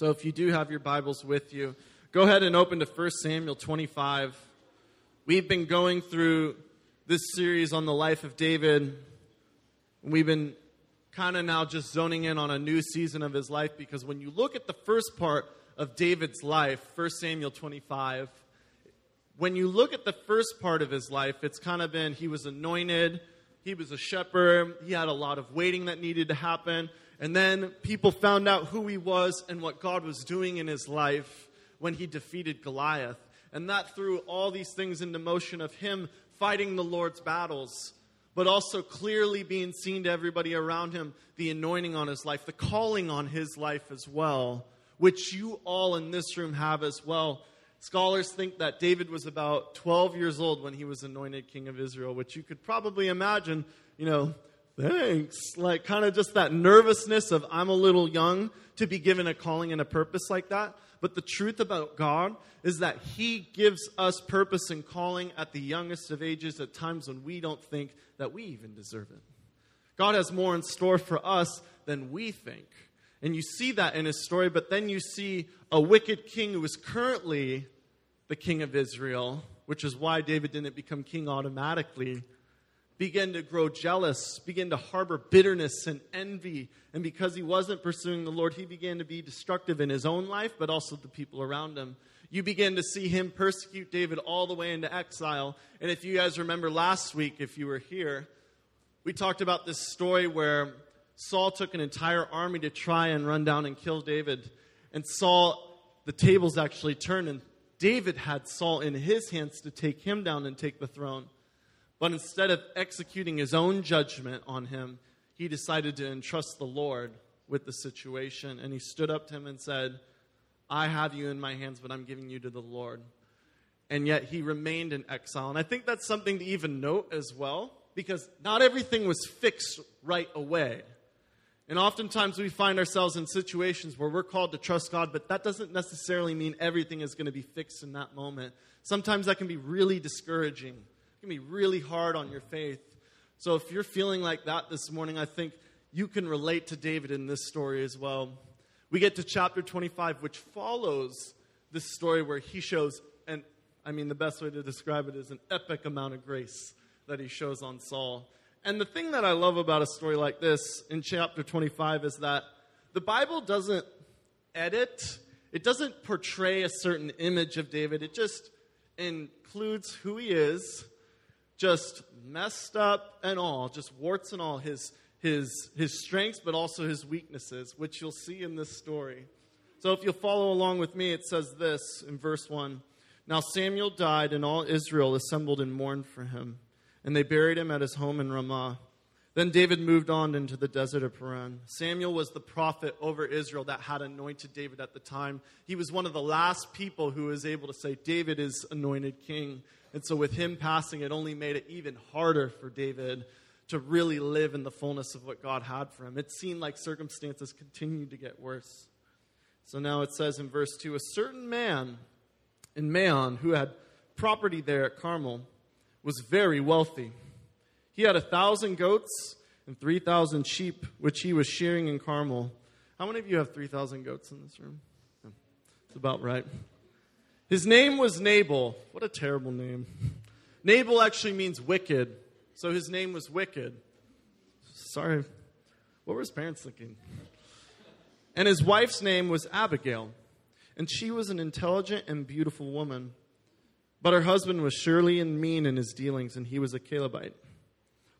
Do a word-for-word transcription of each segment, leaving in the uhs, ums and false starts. So if you do have your Bibles with you, go ahead and open to First Samuel twenty-five. We've been going through this series on the life of David. We've been kind of now just zoning in on a new season of his life, because when you look at the first part of David's life, First Samuel twenty-five, when you look at the first part of his life, it's kind of been he was anointed, he was a shepherd, he had a lot of waiting that needed to happen, and then people found out who he was and what God was doing in his life when he defeated Goliath. And that threw all these things into motion of him fighting the Lord's battles, but also clearly being seen to everybody around him, the anointing on his life, the calling on his life as well, which you all in this room have as well. Scholars think that David was about twelve years old when he was anointed king of Israel, which you could probably imagine, you know, thanks, like kind of just that nervousness of I'm a little young to be given a calling and a purpose like that. But the truth about God is that he gives us purpose and calling at the youngest of ages, at times when we don't think that we even deserve it. God has more in store for us than we think. And you see that in his story, but then you see a wicked king who is currently the king of Israel, which is why David didn't become king automatically, begin to grow jealous, begin to harbor bitterness and envy. And because he wasn't pursuing the Lord, he began to be destructive in his own life, but also the people around him. You begin to see him persecute David all the way into exile. And if you guys remember last week, if you were here, we talked about this story where Saul took an entire army to try and run down and kill David. And Saul, the tables actually turned, and David had Saul in his hands to take him down and take the throne. But instead of executing his own judgment on him, he decided to entrust the Lord with the situation. And he stood up to him and said, I have you in my hands, but I'm giving you to the Lord. And yet he remained in exile. And I think that's something to even note as well, because not everything was fixed right away. And oftentimes we find ourselves in situations where we're called to trust God, but that doesn't necessarily mean everything is going to be fixed in that moment. Sometimes that can be really discouraging. It can be really hard on your faith. So if you're feeling like that this morning, I think you can relate to David in this story as well. We get to chapter twenty-five, which follows this story where he shows, and I mean the best way to describe it is an epic amount of grace that he shows on Saul. And the thing that I love about a story like this in chapter twenty-five is that the Bible doesn't edit. It doesn't portray a certain image of David. It just includes who he is, just messed up and all, just warts and all, his his his strengths, but also his weaknesses, which you'll see in this story. So if you'll follow along with me, it says this in verse one. Now Samuel died, and all Israel assembled and mourned for him. And they buried him at his home in Ramah. Then David moved on into the desert of Paran. Samuel was the prophet over Israel that had anointed David at the time. He was one of the last people who was able to say, David is anointed king. And so with him passing, it only made it even harder for David to really live in the fullness of what God had for him. It seemed like circumstances continued to get worse. So now it says in verse two, a certain man in Maon who had property there at Carmel was very wealthy. He had a thousand goats and three thousand sheep, which he was shearing in Carmel. How many of you have three thousand goats in this room? No, it's about right. His name was Nabal. What a terrible name. Nabal actually means wicked. So his name was wicked. Sorry. What were his parents thinking? And his wife's name was Abigail. And she was an intelligent and beautiful woman. But her husband was surely and mean in his dealings, and he was a Calebite.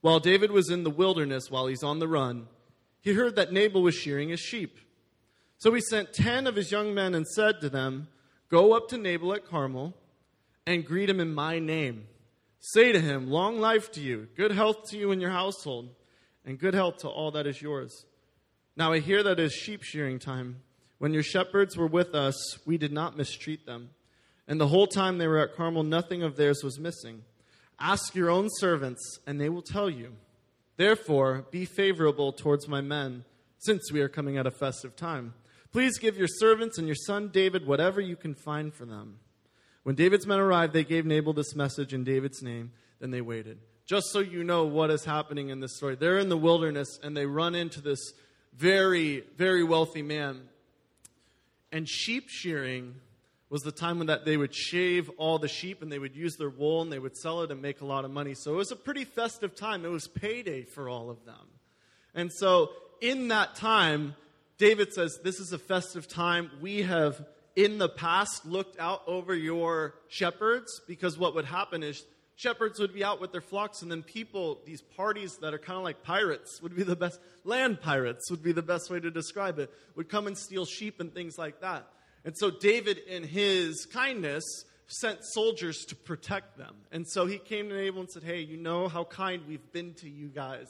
While David was in the wilderness, while he's on the run, he heard that Nabal was shearing his sheep. So he sent ten of his young men and said to them, go up to Nabal at Carmel and greet him in my name. Say to him, long life to you, good health to you and your household, and good health to all that is yours. Now I hear that it is sheep shearing time. When your shepherds were with us, we did not mistreat them. And the whole time they were at Carmel, nothing of theirs was missing. Ask your own servants, and they will tell you. Therefore, be favorable towards my men, since we are coming at a festive time. Please give your servants and your son David whatever you can find for them. When David's men arrived, they gave Nabal this message in David's name. Then they waited. Just so you know what is happening in this story. They're in the wilderness, and they run into this very, very wealthy man. And sheep shearing was the time when that they would shave all the sheep and they would use their wool and they would sell it and make a lot of money. So it was a pretty festive time. It was payday for all of them. And so in that time, David says, this is a festive time. We have in the past looked out over your shepherds, because what would happen is shepherds would be out with their flocks, and then people, these parties that are kind of like pirates would be the best, land pirates would be the best way to describe it, would come and steal sheep and things like that. And so David, in his kindness, sent soldiers to protect them. And so he came to Nabal and said, hey, you know how kind we've been to you guys.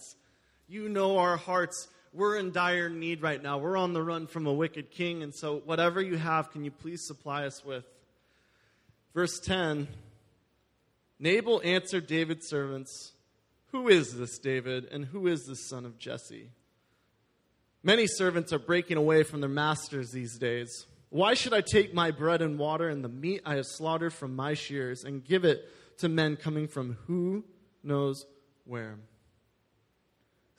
You know our hearts. We're in dire need right now. We're on the run from a wicked king. And so whatever you have, can you please supply us with? Verse ten, Nabal answered David's servants, who is this David, and who is this son of Jesse? Many servants are breaking away from their masters these days. Why should I take my bread and water and the meat I have slaughtered from my shears and give it to men coming from who knows where?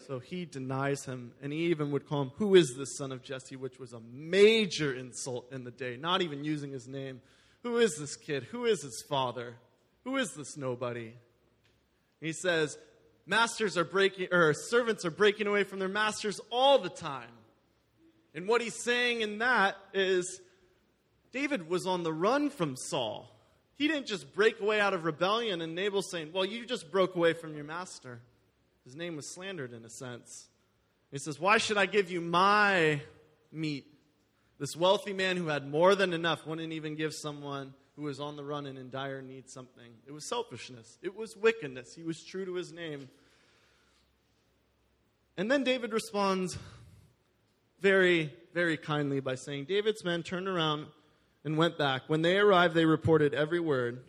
So he denies him, and he even would call him, who is this son of Jesse, which was a major insult in the day, not even using his name. Who is this kid? Who is his father? Who is this nobody? And he says, masters are breaking, or servants are breaking away from their masters all the time. And what he's saying in that is David was on the run from Saul. He didn't just break away out of rebellion, and Nabal's saying, well, you just broke away from your master. His name was slandered in a sense. He says, why should I give you my meat? This wealthy man who had more than enough wouldn't even give someone who was on the run and in dire need something. It was selfishness. It was wickedness. He was true to his name. And then David responds very, very kindly by saying, David's men turned around and went back. When they arrived, they reported every word.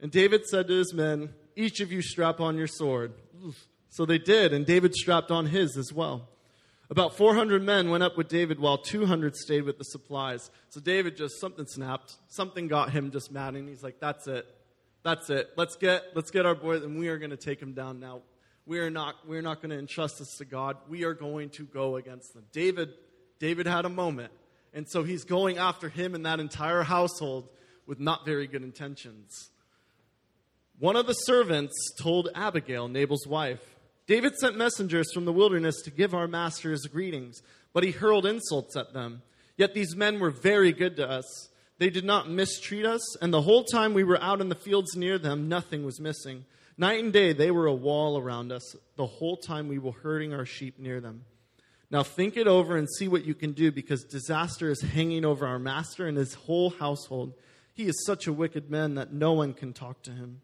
And David said to his men, each of you strap on your sword. So they did, and David strapped on his as well. About four hundred men went up with David, while two hundred stayed with the supplies. So David just, something snapped. Something got him just mad, and he's like, that's it. That's it. Let's get let's get our boys, and we are going to take him down now. We are not we're not going to entrust this to God. We are going to go against them. David, David had a moment, and so he's going after him and that entire household with not very good intentions. One of the servants told Abigail, Nabal's wife, David sent messengers from the wilderness to give our masters greetings, but he hurled insults at them. Yet these men were very good to us. They did not mistreat us, and the whole time we were out in the fields near them, nothing was missing. Night and day, they were a wall around us the whole time we were herding our sheep near them. Now think it over and see what you can do, because disaster is hanging over our master and his whole household. He is such a wicked man that no one can talk to him.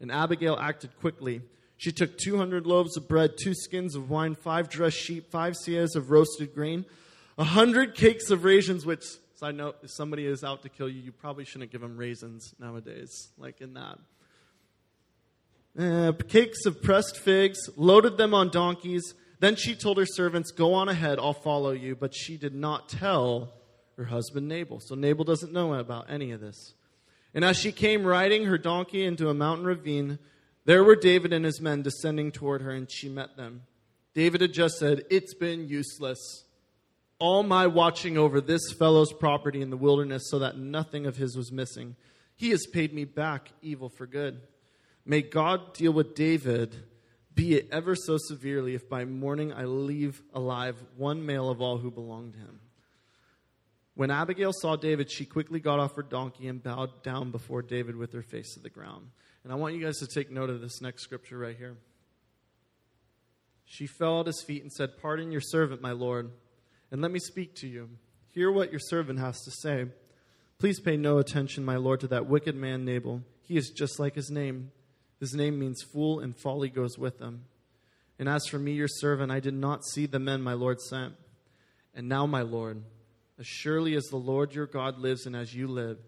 And Abigail acted quickly. She took two hundred loaves of bread, two skins of wine, five dressed sheep, five seahs of roasted grain, one hundred cakes of raisins, which, side note, if somebody is out to kill you, you probably shouldn't give them raisins nowadays, like in that. Uh, cakes of pressed figs, loaded them on donkeys. Then she told her servants, go on ahead, I'll follow you. But she did not tell her husband Nabal. So Nabal doesn't know about any of this. And as she came riding her donkey into a mountain ravine, there were David and his men descending toward her, and she met them. David had just said, it's been useless. All my watching over this fellow's property in the wilderness so that nothing of his was missing. He has paid me back evil for good. May God deal with David, be it ever so severely, if by morning I leave alive one male of all who belonged to him. When Abigail saw David, she quickly got off her donkey and bowed down before David with her face to the ground. And I want you guys to take note of this next scripture right here. She fell at his feet and said, pardon your servant, my lord, and let me speak to you. Hear what your servant has to say. Please pay no attention, my lord, to that wicked man Nabal. He is just like his name. His name means fool, and folly goes with them. And as for me, your servant, I did not see the men my Lord sent. And now, my Lord, as surely as the Lord your God lives and as you live,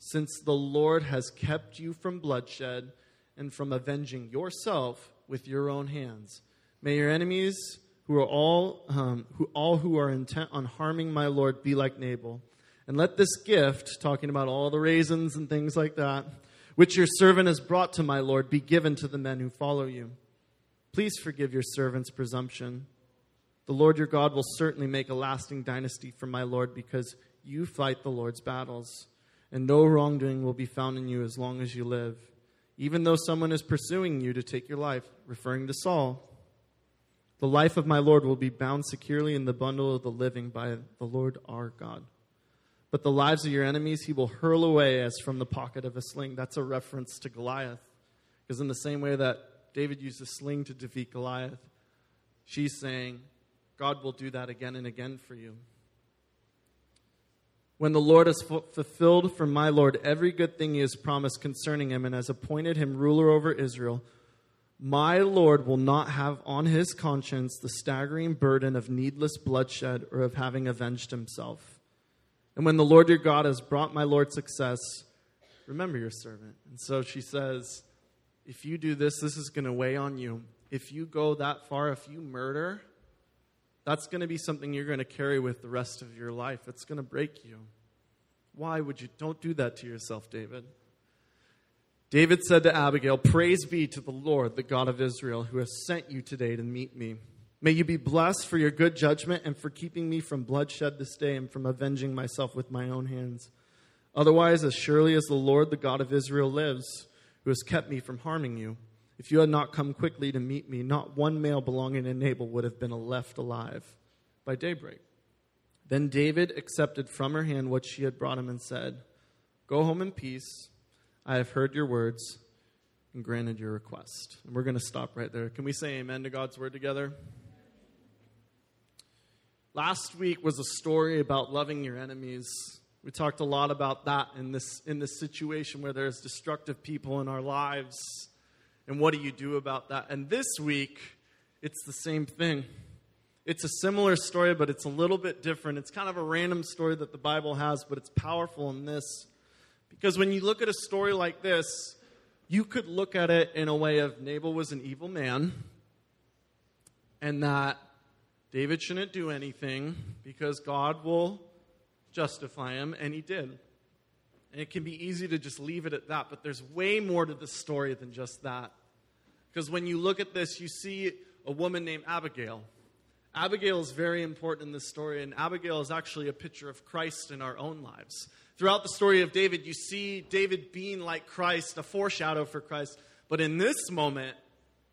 since the Lord has kept you from bloodshed and from avenging yourself with your own hands, may your enemies, who are all, um, who, all who are intent on harming my Lord, be like Nabal. And let this gift, talking about all the raisins and things like that, which your servant has brought to my Lord, be given to the men who follow you. Please forgive your servant's presumption. The Lord your God will certainly make a lasting dynasty for my Lord, because you fight the Lord's battles, and no wrongdoing will be found in you as long as you live, even though someone is pursuing you to take your life," referring to Saul. "The life of my Lord will be bound securely in the bundle of the living by the Lord our God. But the lives of your enemies he will hurl away as from the pocket of a sling." That's a reference to Goliath. Because in the same way that David used a sling to defeat Goliath, she's saying, God will do that again and again for you. "When the Lord has fu- fulfilled for my Lord every good thing he has promised concerning him and has appointed him ruler over Israel, my Lord will not have on his conscience the staggering burden of needless bloodshed or of having avenged himself. And when the Lord your God has brought my Lord success, remember your servant." And so she says, if you do this, this is going to weigh on you. If you go that far, if you murder, that's going to be something you're going to carry with the rest of your life. It's going to break you. Why would you? Don't do that to yourself, David. David said to Abigail, "Praise be to the Lord, the God of Israel, who has sent you today to meet me. May you be blessed for your good judgment and for keeping me from bloodshed this day and from avenging myself with my own hands. Otherwise, as surely as the Lord, the God of Israel, lives, who has kept me from harming you, if you had not come quickly to meet me, not one male belonging to Nabal would have been left alive by daybreak." Then David accepted from her hand what she had brought him and said, "Go home in peace. I have heard your words and granted your request." And we're going to stop right there. Can we say amen to God's word together? Last week was a story about loving your enemies. We talked a lot about that in this, in this situation where there's destructive people in our lives. And what do you do about that? And this week, it's the same thing. It's a similar story, but it's a little bit different. It's kind of a random story that the Bible has, but it's powerful in this. Because when you look at a story like this, you could look at it in a way of Nabal was an evil man, and that David shouldn't do anything because God will justify him, and he did. And it can be easy to just leave it at that, but there's way more to the story than just that. Because when you look at this, you see a woman named Abigail. Abigail is very important in this story, and Abigail is actually a picture of Christ in our own lives. Throughout the story of David, you see David being like Christ, a foreshadow for Christ. But in this moment,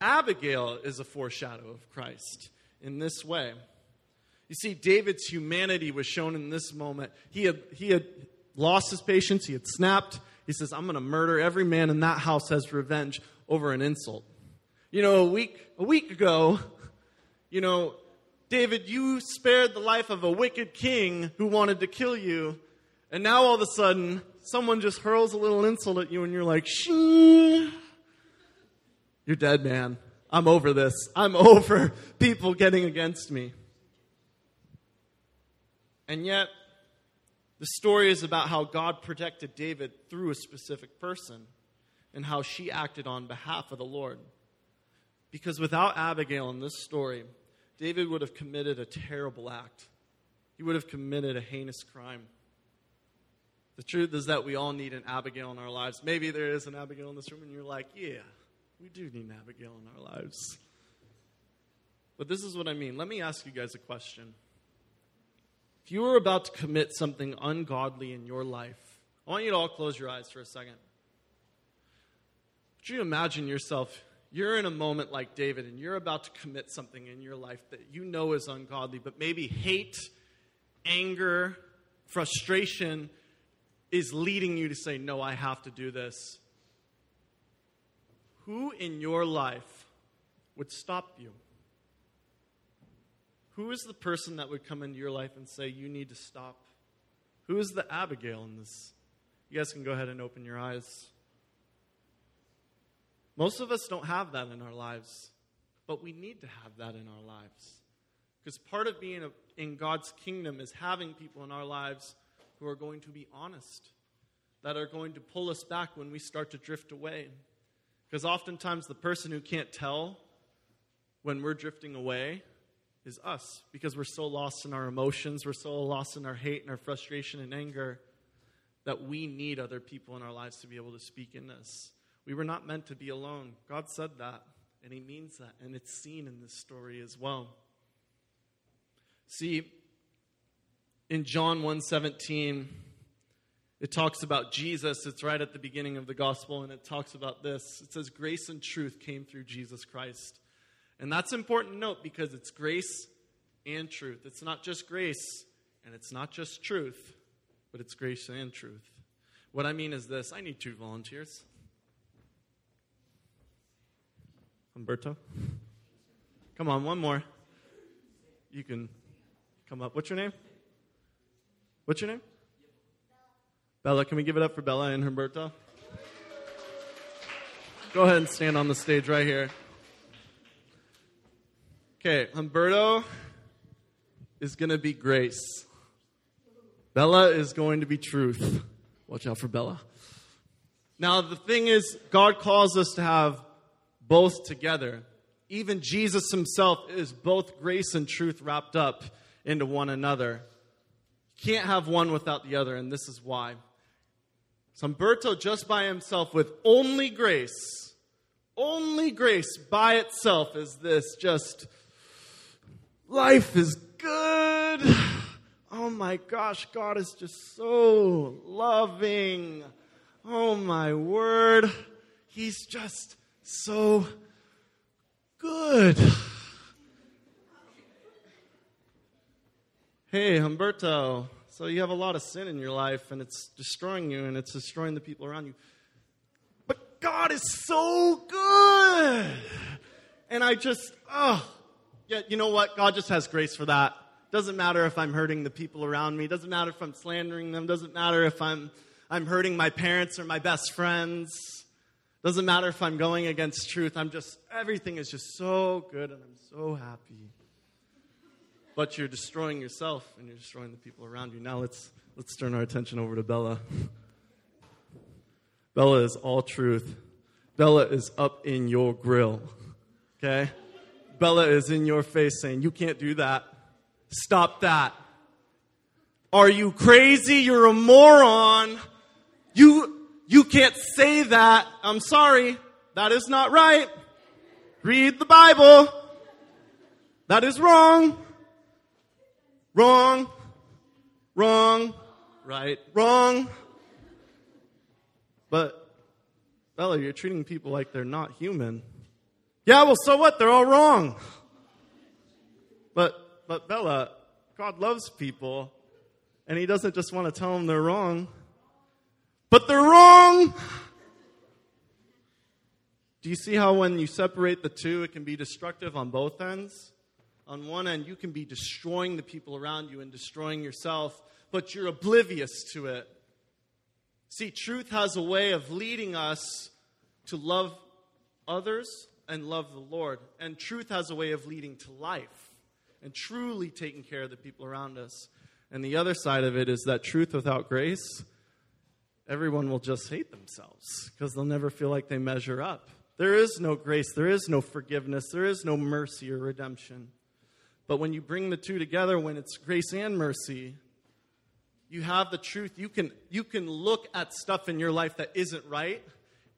Abigail is a foreshadow of Christ in this way. You see, David's humanity was shown in this moment. He had, he had lost his patience. He had snapped. He says, "I'm going to murder every man in that house as revenge over an insult." You know, a week a week ago, you know, "David, you spared the life of a wicked king who wanted to kill you. And now all of a sudden, someone just hurls a little insult at you and you're like, shing. You're dead, man. I'm over this. I'm over people getting against me." And yet, the story is about how God protected David through a specific person and how she acted on behalf of the Lord. Because without Abigail in this story, David would have committed a terrible act. He would have committed a heinous crime. The truth is that we all need an Abigail in our lives. Maybe there is an Abigail in this room and you're like, yeah, we do need an Abigail in our lives. But this is what I mean. Let me ask you guys a question. If you were about to commit something ungodly in your life, I want you to all close your eyes for a second. Could you imagine yourself, you're in a moment like David and you're about to commit something in your life that you know is ungodly, but maybe hate, anger, frustration is leading you to say, no, I have to do this. Who in your life would stop you? Who is the person that would come into your life and say, you need to stop? Who is the Abigail in this? You guys can go ahead and open your eyes. Most of us don't have that in our lives, but we need to have that in our lives. Because part of being a, in God's kingdom is having people in our lives who are going to be honest, that are going to pull us back when we start to drift away. Because oftentimes the person who can't tell when we're drifting away is us, because we're so lost in our emotions, we're so lost in our hate and our frustration and anger that we need other people in our lives to be able to speak in us. We were not meant to be alone. God said that, and he means that, and it's seen in this story as well. See, in John one seventeen, it talks about Jesus. It's right at the beginning of the gospel, and it talks about this. It says, grace and truth came through Jesus Christ. And that's an important note because it's grace and truth. It's not just grace, and it's not just truth, but it's grace and truth. What I mean is this. I need two volunteers. Humberto? Come on, one more. You can come up. What's your name? What's your name? Bella. Can we give it up for Bella and Humberto? Go ahead and stand on the stage right here. Okay, Humberto is going to be grace. Bella is going to be truth. Watch out for Bella. Now, the thing is, God calls us to have both together. Even Jesus himself is both grace and truth wrapped up into one another. You can't have one without the other, and this is why. So Humberto, just by himself, with only grace, only grace by itself is this just, life is good. Oh my gosh, God is just so loving. Oh my word. He's just so good. Hey, Humberto, so you have a lot of sin in your life, and it's destroying you, and it's destroying the people around you. But God is so good. And I just, oh, yeah, you know what? God just has grace for that. Doesn't matter if I'm hurting the people around me. Doesn't matter if I'm slandering them. Doesn't matter if I'm I'm hurting my parents or my best friends. Doesn't matter if I'm going against truth. I'm just, everything is just so good, and I'm so happy. But you're destroying yourself, and you're destroying the people around you. Now let's let's turn our attention over to Bella. Bella is all truth. Bella is up in your grill, okay? Bella is in your face saying, you can't do that. Stop that. Are you crazy? You're a moron. You... You can't say that. I'm sorry. That is not right. Read the Bible. That is wrong. Wrong. Wrong. Right. Wrong. But, Bella, you're treating people like they're not human. Yeah, well, so what? They're all wrong. But, but Bella, God loves people, and he doesn't just want to tell them they're wrong. But they're wrong. Do you see how when you separate the two, it can be destructive on both ends? On one end, you can be destroying the people around you and destroying yourself, but you're oblivious to it. See, truth has a way of leading us to love others and love the Lord. And truth has a way of leading to life and truly taking care of the people around us. And the other side of it is that truth without grace, everyone will just hate themselves because they'll never feel like they measure up. There is no grace. There is no forgiveness. There is no mercy or redemption. But when you bring the two together, when it's grace and mercy, you have the truth. You can, you can look at stuff in your life that isn't right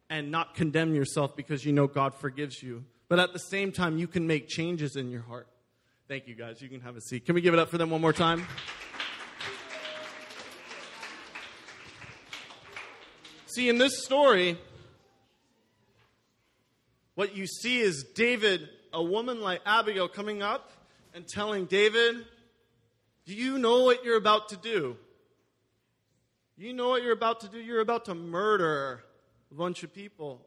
and not condemn yourself because you know God forgives you. But at the same time, you can make changes in your heart. Thank you, guys. You can have a seat. Can we give it up for them one more time? See, in this story, what you see is David, a woman like Abigail, coming up and telling David, do you know what you're about to do? You know what you're about to do? You're about to murder a bunch of people.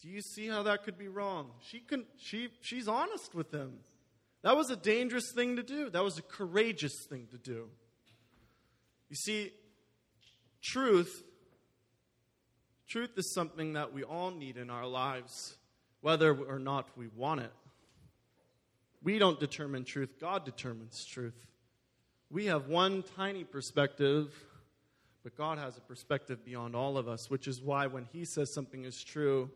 Do you see how that could be wrong? She can, she, she's honest with him. That was a dangerous thing to do. That was a courageous thing to do. You see, truth... Truth is something that we all need in our lives, whether or not we want it. We don't determine truth. God determines truth. We have one tiny perspective, but God has a perspective beyond all of us, which is why when he says something is true,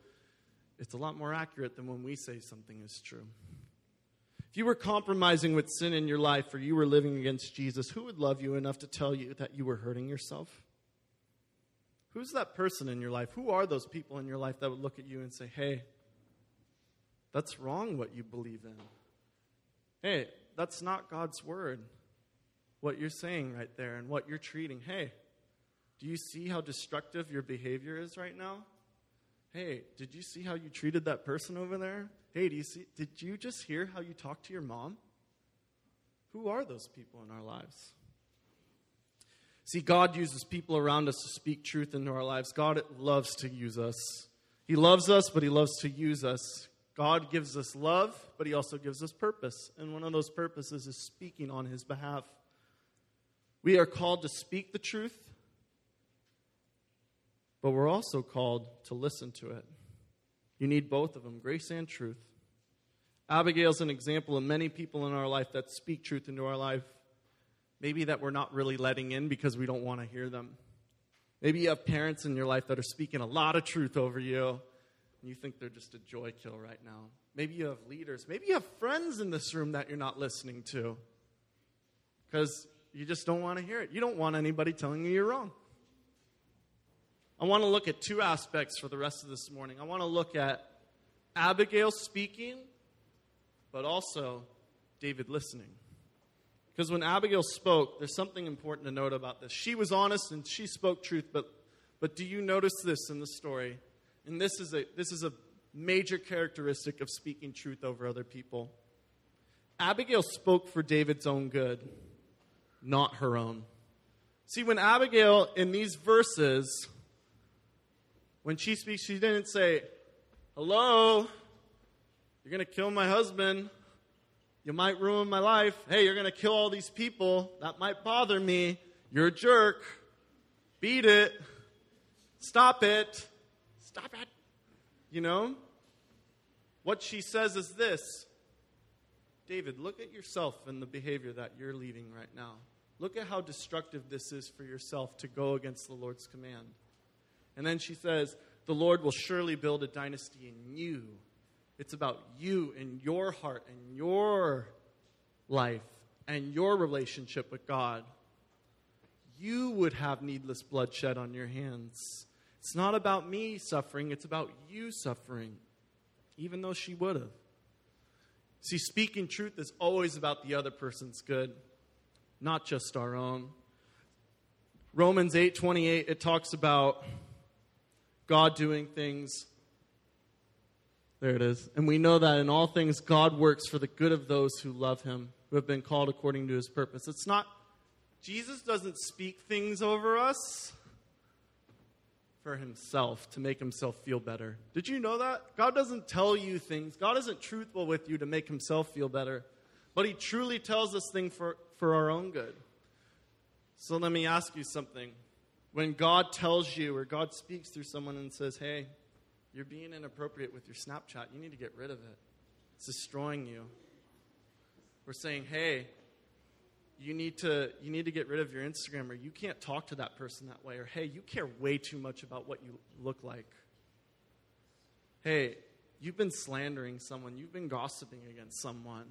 it's a lot more accurate than when we say something is true. If you were compromising with sin in your life or you were living against Jesus, who would love you enough to tell you that you were hurting yourself? Who's that person in your life? Who are those people in your life that would look at you and say, hey, that's wrong what you believe in. Hey, that's not God's word. what you're saying right there and what you're treating. Hey, do you see how destructive your behavior is right now? Hey, did you see how you treated that person over there? Hey, do you see, did you just hear how you talked to your mom? Who are those people in our lives? See, God uses people around us to speak truth into our lives. God loves to use us. He loves us, but he loves to use us. God gives us love, but he also gives us purpose. And one of those purposes is speaking on his behalf. We are called to speak the truth, but we're also called to listen to it. You need both of them, grace and truth. Abigail's an example of many people in our life that speak truth into our life, maybe that we're not really letting in because we don't want to hear them. Maybe you have parents in your life that are speaking a lot of truth over you, and you think they're just a joy kill right now. Maybe you have leaders. Maybe you have friends in this room that you're not listening to because you just don't want to hear it. You don't want anybody telling you you're wrong. I want to look at two aspects for the rest of this morning. I want to look at Abigail speaking, but also David listening. Because when Abigail spoke, there's something important to note about this. She was honest and she spoke truth, but but do you notice this in the story? And this is a this is a major characteristic of speaking truth over other people. Abigail spoke for David's own good, not her own. See, when Abigail, in these verses, when she speaks, she didn't say, hello, you're going to kill my husband. You might ruin my life. Hey, you're going to kill all these people. That might bother me. You're a jerk. Beat it. Stop it. Stop it. You know? What she says is this. David, look at yourself and the behavior that you're leading right now. Look at how destructive this is for yourself to go against the Lord's command. And then she says, the Lord will surely build a dynasty in you. It's about you and your heart and your life and your relationship with God. You would have needless bloodshed on your hands. It's not about me suffering. It's about you suffering, even though she would have. See, speaking truth is always about the other person's good, not just our own. Romans eight twenty-eight, it talks about God doing things. There it is. And we know that in all things, God works for the good of those who love him, who have been called according to his purpose. It's not, Jesus doesn't speak things over us for himself, to make himself feel better. Did you know that? God doesn't tell you things. God isn't truthful with you to make himself feel better. But he truly tells us things for, for our own good. So let me ask you something. When God tells you or God speaks through someone and says, hey, you're being inappropriate with your Snapchat. You need to get rid of it. It's destroying you. We're saying, hey, you need to you need to get rid of your Instagram, or you can't talk to that person that way. Or, hey, you care way too much about what you look like. Hey, you've been slandering someone. You've been gossiping against someone.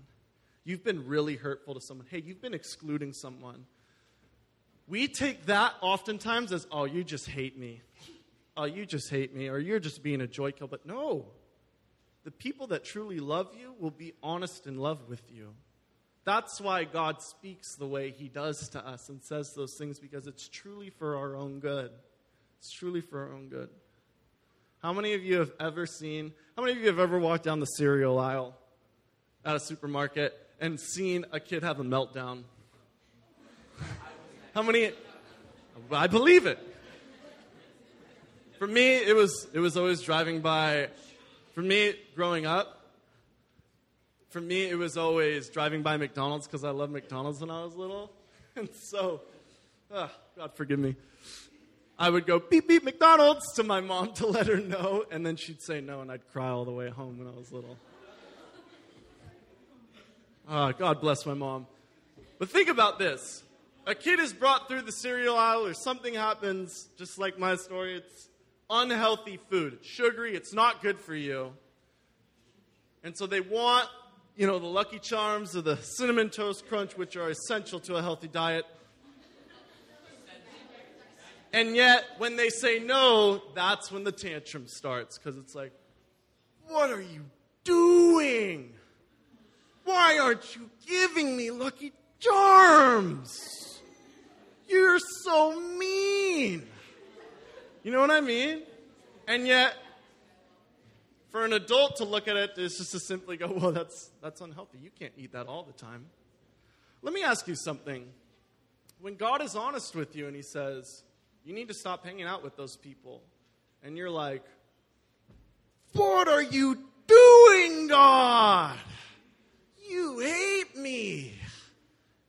You've been really hurtful to someone. Hey, you've been excluding someone. We take that oftentimes as, oh, you just hate me. Oh, you just hate me, or you're just being a joy kill. But no, the people that truly love you will be honest in love with you. That's why God speaks the way he does to us and says those things, because it's truly for our own good. It's truly for our own good. How many of you have ever seen, how many of you have ever walked down the cereal aisle at a supermarket and seen a kid have a meltdown? How many, I believe it. For me, it was it was always driving by. For me, growing up, for me, it was always driving by McDonald's because I loved McDonald's when I was little. And so, oh, God forgive me, I would go, beep, beep, McDonald's, to my mom to let her know. And then she'd say no, and I'd cry all the way home when I was little. Oh, God bless my mom. But think about this. A kid is brought through the cereal aisle or something happens, just like my story. It's unhealthy food. It's sugary. It's not good for you. And so they want, you know, the Lucky Charms or the Cinnamon Toast Crunch, which are essential to a healthy diet. And yet, when they say no, that's when the tantrum starts, because it's like, what are you doing? Why aren't you giving me Lucky Jarms, you're so mean. You know what I mean? And yet, for an adult to look at it, it's just to simply go, well, that's that's unhealthy. You can't eat that all the time. Let me ask you something. When God is honest with you and he says, you need to stop hanging out with those people, and you're like, what are you doing, God? You hate me.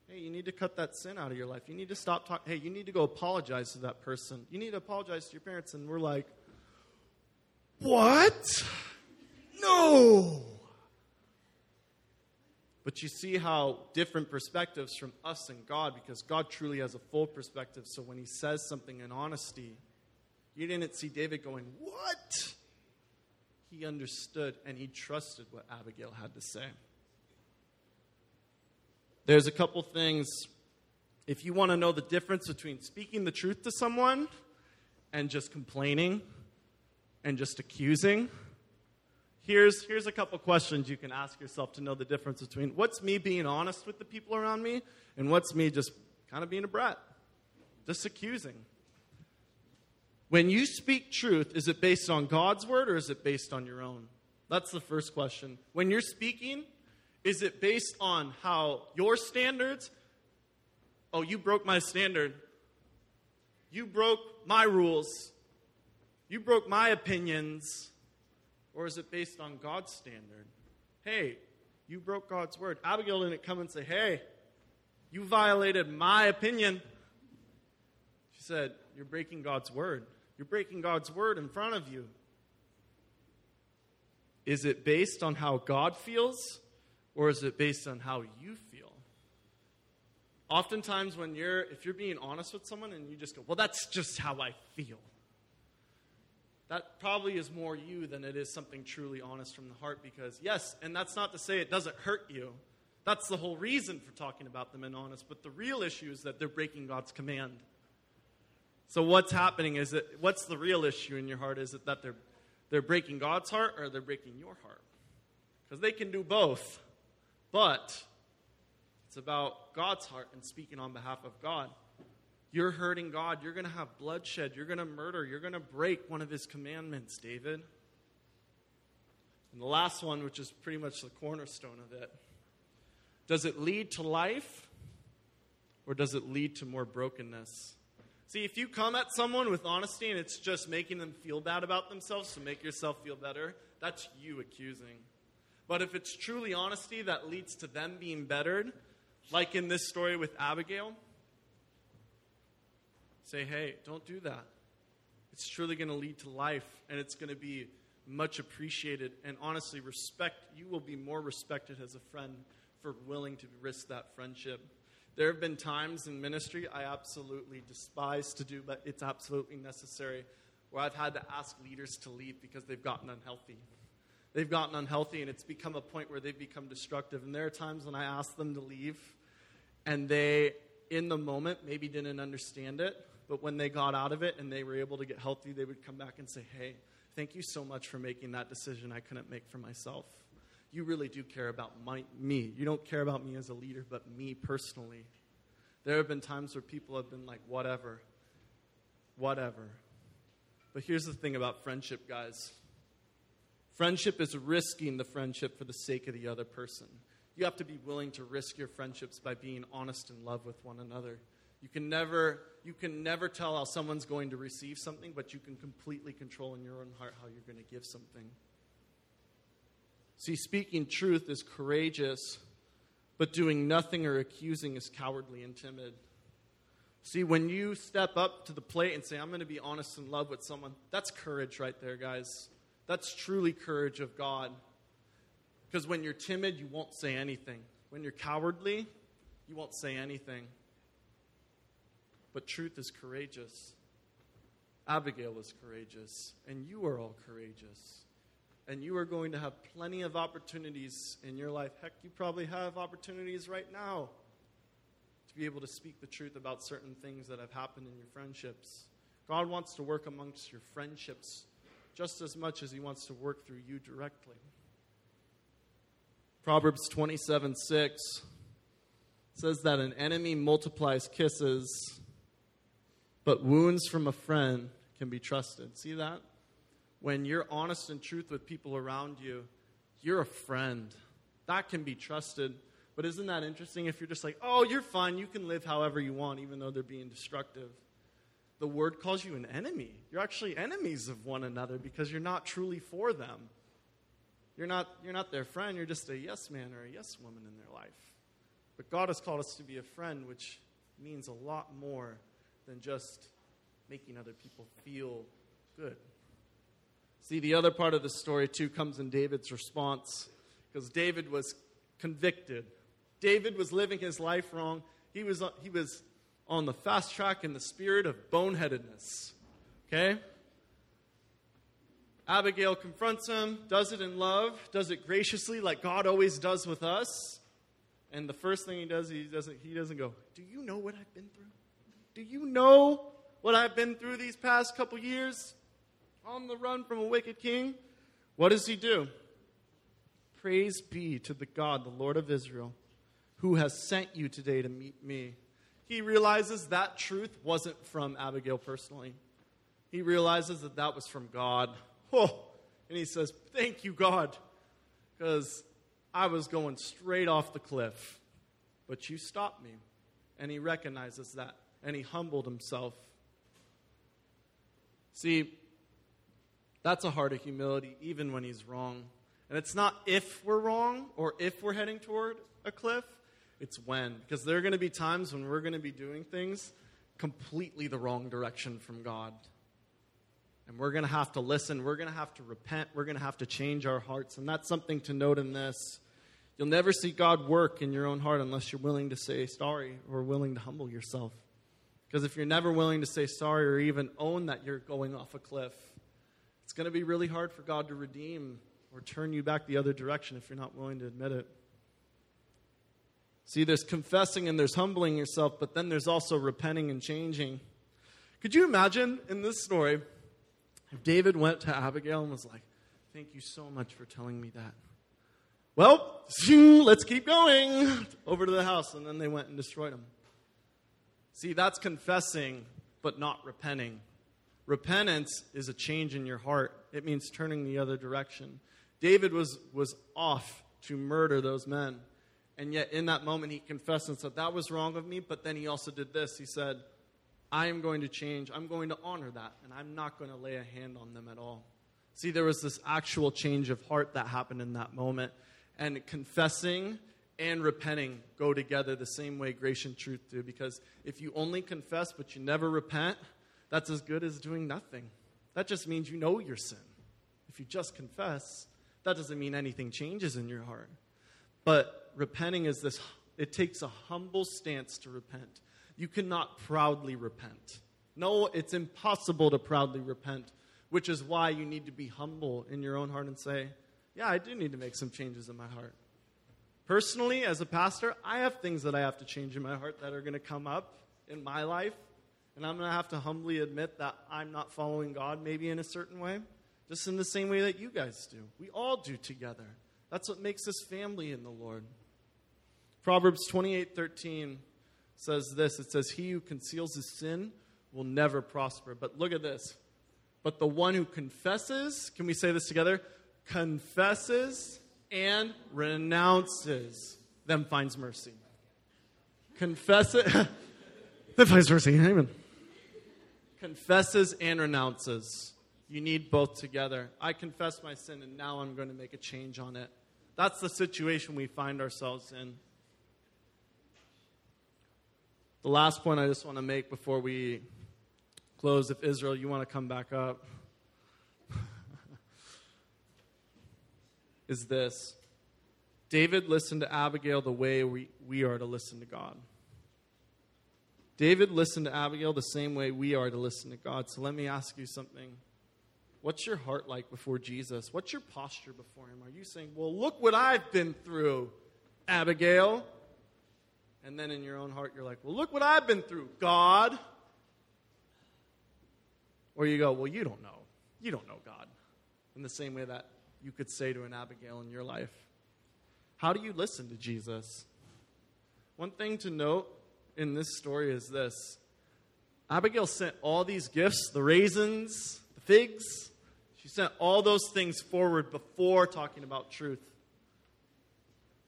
Hey, you need to cut that sin out of your life. You need to stop talking. Hey, you need to go apologize to that person. You need to apologize to your parents. And we're like, what? No. But you see how different perspectives from us and God, because God truly has a full perspective. So when he says something in honesty, you didn't see David going, what? He understood and he trusted what Abigail had to say. There's a couple things. If you want to know the difference between speaking the truth to someone and just complaining and just accusing, here's here's a couple questions you can ask yourself to know the difference between what's me being honest with the people around me and what's me just kind of being a brat, just accusing. When you speak truth, is it based on God's word or is it based on your own? That's the first question. When you're speaking, is it based on how your standards? Oh, you broke my standard. You broke my rules. You broke my opinions. Or is it based on God's standard? Hey, you broke God's word. Abigail didn't come and say, hey, you violated my opinion. She said, you're breaking God's word. You're breaking God's word in front of you. Is it based on how God feels? Or is it based on how you feel? Oftentimes when you're, if you're being honest with someone and you just go, well, that's just how I feel. That probably is more you than it is something truly honest from the heart because, yes, and that's not to say it doesn't hurt you. That's the whole reason for talking about them in honest. But the real issue is that they're breaking God's command. So what's happening is that, what's the real issue in your heart? Is it that they're, they're breaking God's heart or they're breaking your heart? Because they can do both. But it's about God's heart and speaking on behalf of God. You're hurting God. You're going to have bloodshed. You're going to murder. You're going to break one of his commandments, David. And the last one, which is pretty much the cornerstone of it. Does it lead to life or does it lead to more brokenness? See, if you come at someone with honesty and it's just making them feel bad about themselves to make yourself feel better, that's you accusing. But if it's truly honesty that leads to them being bettered, like in this story with Abigail, say, hey, don't do that. It's truly going to lead to life, and it's going to be much appreciated. And honestly, respect, you will be more respected as a friend for willing to risk that friendship. There have been times in ministry I absolutely despise to do, but it's absolutely necessary, where I've had to ask leaders to leave because they've gotten unhealthy. They've gotten unhealthy, and it's become a point where they've become destructive. And there are times when I ask them to leave, and they, in the moment, maybe didn't understand it. But when they got out of it and they were able to get healthy, they would come back and say, hey, thank you so much for making that decision I couldn't make for myself. You really do care about my, me. You don't care about me as a leader, but me personally. There have been times where people have been like, whatever, whatever. But here's the thing about friendship, guys. Friendship is risking the friendship for the sake of the other person. You have to be willing to risk your friendships by being honest and love with one another. You can never, you can never tell how someone's going to receive something, but you can completely control in your own heart how you're going to give something. See, speaking truth is courageous, but doing nothing or accusing is cowardly and timid. See, when you step up to the plate and say, I'm going to be honest and love with someone, that's courage right there, guys. That's truly courage of God. Because when you're timid, you won't say anything. When you're cowardly, you won't say anything. But truth is courageous. Abigail was courageous. And you are all courageous. And you are going to have plenty of opportunities in your life. Heck, you probably have opportunities right now to be able to speak the truth about certain things that have happened in your friendships. God wants to work amongst your friendships just as much as he wants to work through you directly. Proverbs twenty-seven six says that an enemy multiplies kisses, but wounds from a friend can be trusted. See that? When you're honest and truth with people around you, you're a friend. That can be trusted. But isn't that interesting if you're just like, oh, you're fine, you can live however you want, even though they're being destructive? The word calls you an enemy. You're actually enemies of one another because you're not truly for them. You're not, you're not their friend. You're just a yes man or a yes woman in their life. But God has called us to be a friend, which means a lot more than just making other people feel good. See, the other part of the story, too, comes in David's response, because David was convicted. David was living his life wrong. He was he was on the fast track in the spirit of boneheadedness. Okay? Abigail confronts him, does it in love, does it graciously like God always does with us. And the first thing he does, he doesn't he doesn't go, do you know what I've been through? Do you know what I've been through these past couple years? On the run from a wicked king? What does he do? Praise be to the God, the Lord of Israel, who has sent you today to meet me. He realizes that truth wasn't from Abigail personally. He realizes that that was from God. Oh, and he says, thank you, God, because I was going straight off the cliff, but you stopped me. And he recognizes that, and he humbled himself. See, that's a heart of humility, even when he's wrong. And it's not if we're wrong or if we're heading toward a cliff. It's when. Because there are going to be times when we're going to be doing things completely the wrong direction from God. And we're going to have to listen. We're going to have to repent. We're going to have to change our hearts. And that's something to note in this. You'll never see God work in your own heart unless you're willing to say sorry or willing to humble yourself. Because if you're never willing to say sorry or even own that you're going off a cliff, it's going to be really hard for God to redeem or turn you back the other direction if you're not willing to admit it. See, there's confessing and there's humbling yourself, but then there's also repenting and changing. Could you imagine in this story if David went to Abigail and was like, thank you so much for telling me that. Well, let's keep going over to the house. And then they went and destroyed him. See, that's confessing, but not repenting. Repentance is a change in your heart. It means turning the other direction. David was, was off to murder those men. And yet in that moment, he confessed and said, that was wrong of me. But then he also did this. He said, I am going to change. I'm going to honor that. And I'm not going to lay a hand on them at all. See, there was this actual change of heart that happened in that moment. And confessing and repenting go together the same way grace and truth do. Because if you only confess but you never repent, that's as good as doing nothing. That just means you know your sin. If you just confess, that doesn't mean anything changes in your heart. But repenting is this, it takes a humble stance to repent. You cannot proudly repent. No, it's impossible to proudly repent, which is why you need to be humble in your own heart and say, yeah, I do need to make some changes in my heart. Personally, as a pastor, I have things that I have to change in my heart that are going to come up in my life. And I'm going to have to humbly admit that I'm not following God maybe in a certain way, just in the same way that you guys do. We all do together. That's what makes us family in the Lord. Proverbs twenty-eight thirteen says this. It says, he who conceals his sin will never prosper. But look at this. But the one who confesses, can we say this together? Confesses and renounces, then finds mercy. Confess it. Then finds mercy. Amen. Confesses and renounces. You need both together. I confess my sin, and now I'm going to make a change on it. That's the situation we find ourselves in. The last point I just want to make before we close, if Israel, you want to come back up, is this. David listened to Abigail the way we, we are to listen to God. David listened to Abigail the same way we are to listen to God. So let me ask you something. What's your heart like before Jesus? What's your posture before him? Are you saying, well, look what I've been through, Abigail? And then in your own heart, you're like, well, look what I've been through, God. Or you go, well, you don't know. You don't know God. In the same way that you could say to an Abigail in your life. How do you listen to Jesus? One thing to note in this story is this. Abigail sent all these gifts, the raisins, the figs. She sent all those things forward before talking about truth.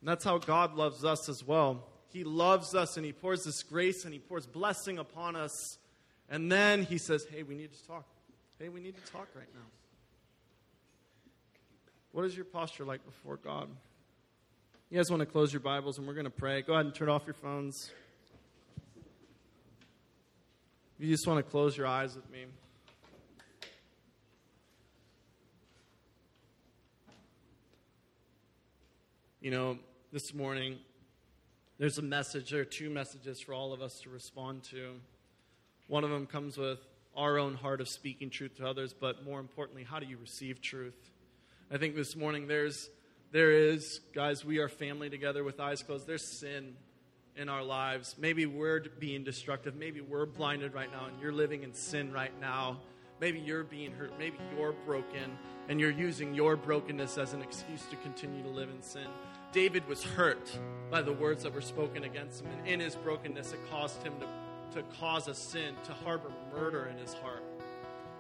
And that's how God loves us as well. He loves us, and he pours this grace, and he pours blessing upon us. And then he says, hey, we need to talk. Hey, we need to talk right now. What is your posture like before God? You guys want to close your Bibles, and we're going to pray. Go ahead and turn off your phones. You just want to close your eyes with me. You know, this morning, there's a message. There are two messages for all of us to respond to. One of them comes with our own heart of speaking truth to others, but more importantly, how do you receive truth? I think this morning there's, there is, guys, we are family together with eyes closed. There's sin in our lives. Maybe we're being destructive. Maybe we're blinded right now, and you're living in sin right now. Maybe you're being hurt. Maybe you're broken, and you're using your brokenness as an excuse to continue to live in sin. David was hurt by the words that were spoken against him, and in his brokenness, it caused him to to cause a sin, to harbor murder in his heart.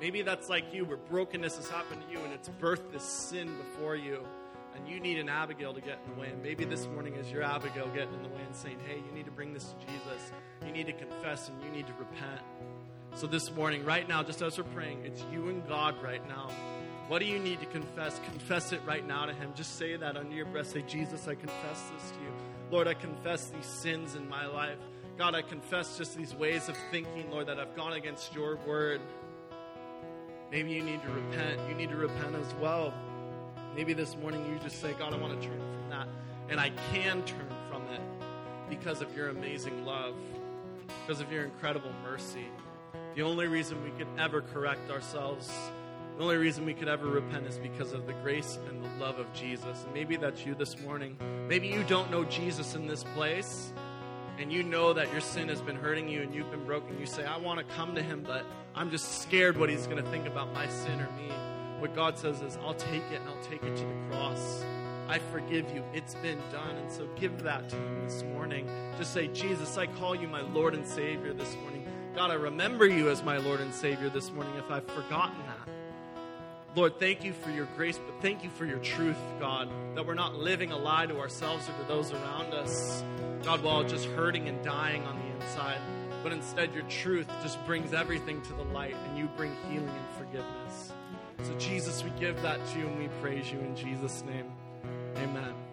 Maybe that's like you, where brokenness has happened to you, and it's birthed this sin before you, and you need an Abigail to get in the way. And maybe this morning is your Abigail getting in the way and saying, hey, you need to bring this to Jesus. You need to confess, and you need to repent. So this morning, right now, just as we're praying, it's you and God right now. What do you need to confess? Confess it right now to him. Just say that under your breath. Say, Jesus, I confess this to you. Lord, I confess these sins in my life. God, I confess just these ways of thinking, Lord, that I've gone against your word. Maybe you need to repent. You need to repent as well. Maybe this morning you just say, God, I want to turn from that. And I can turn from it because of your amazing love, because of your incredible mercy. The only reason we could ever correct ourselves, the only reason we could ever repent is because of the grace and the love of Jesus. And maybe that's you this morning. Maybe you don't know Jesus in this place, and you know that your sin has been hurting you and you've been broken. You say, I want to come to him, but I'm just scared what he's going to think about my sin or me. What God says is, I'll take it, and I'll take it to the cross. I forgive you. It's been done. And so give that to him this morning. Just say, Jesus, I call you my Lord and Savior this morning. God, I remember you as my Lord and Savior this morning if I've forgotten that. Lord, thank you for your grace, but thank you for your truth, God, that we're not living a lie to ourselves or to those around us, God, while just hurting and dying on the inside. But instead, your truth just brings everything to the light, and you bring healing and forgiveness. So, Jesus, we give that to you, and we praise you in Jesus' name. Amen.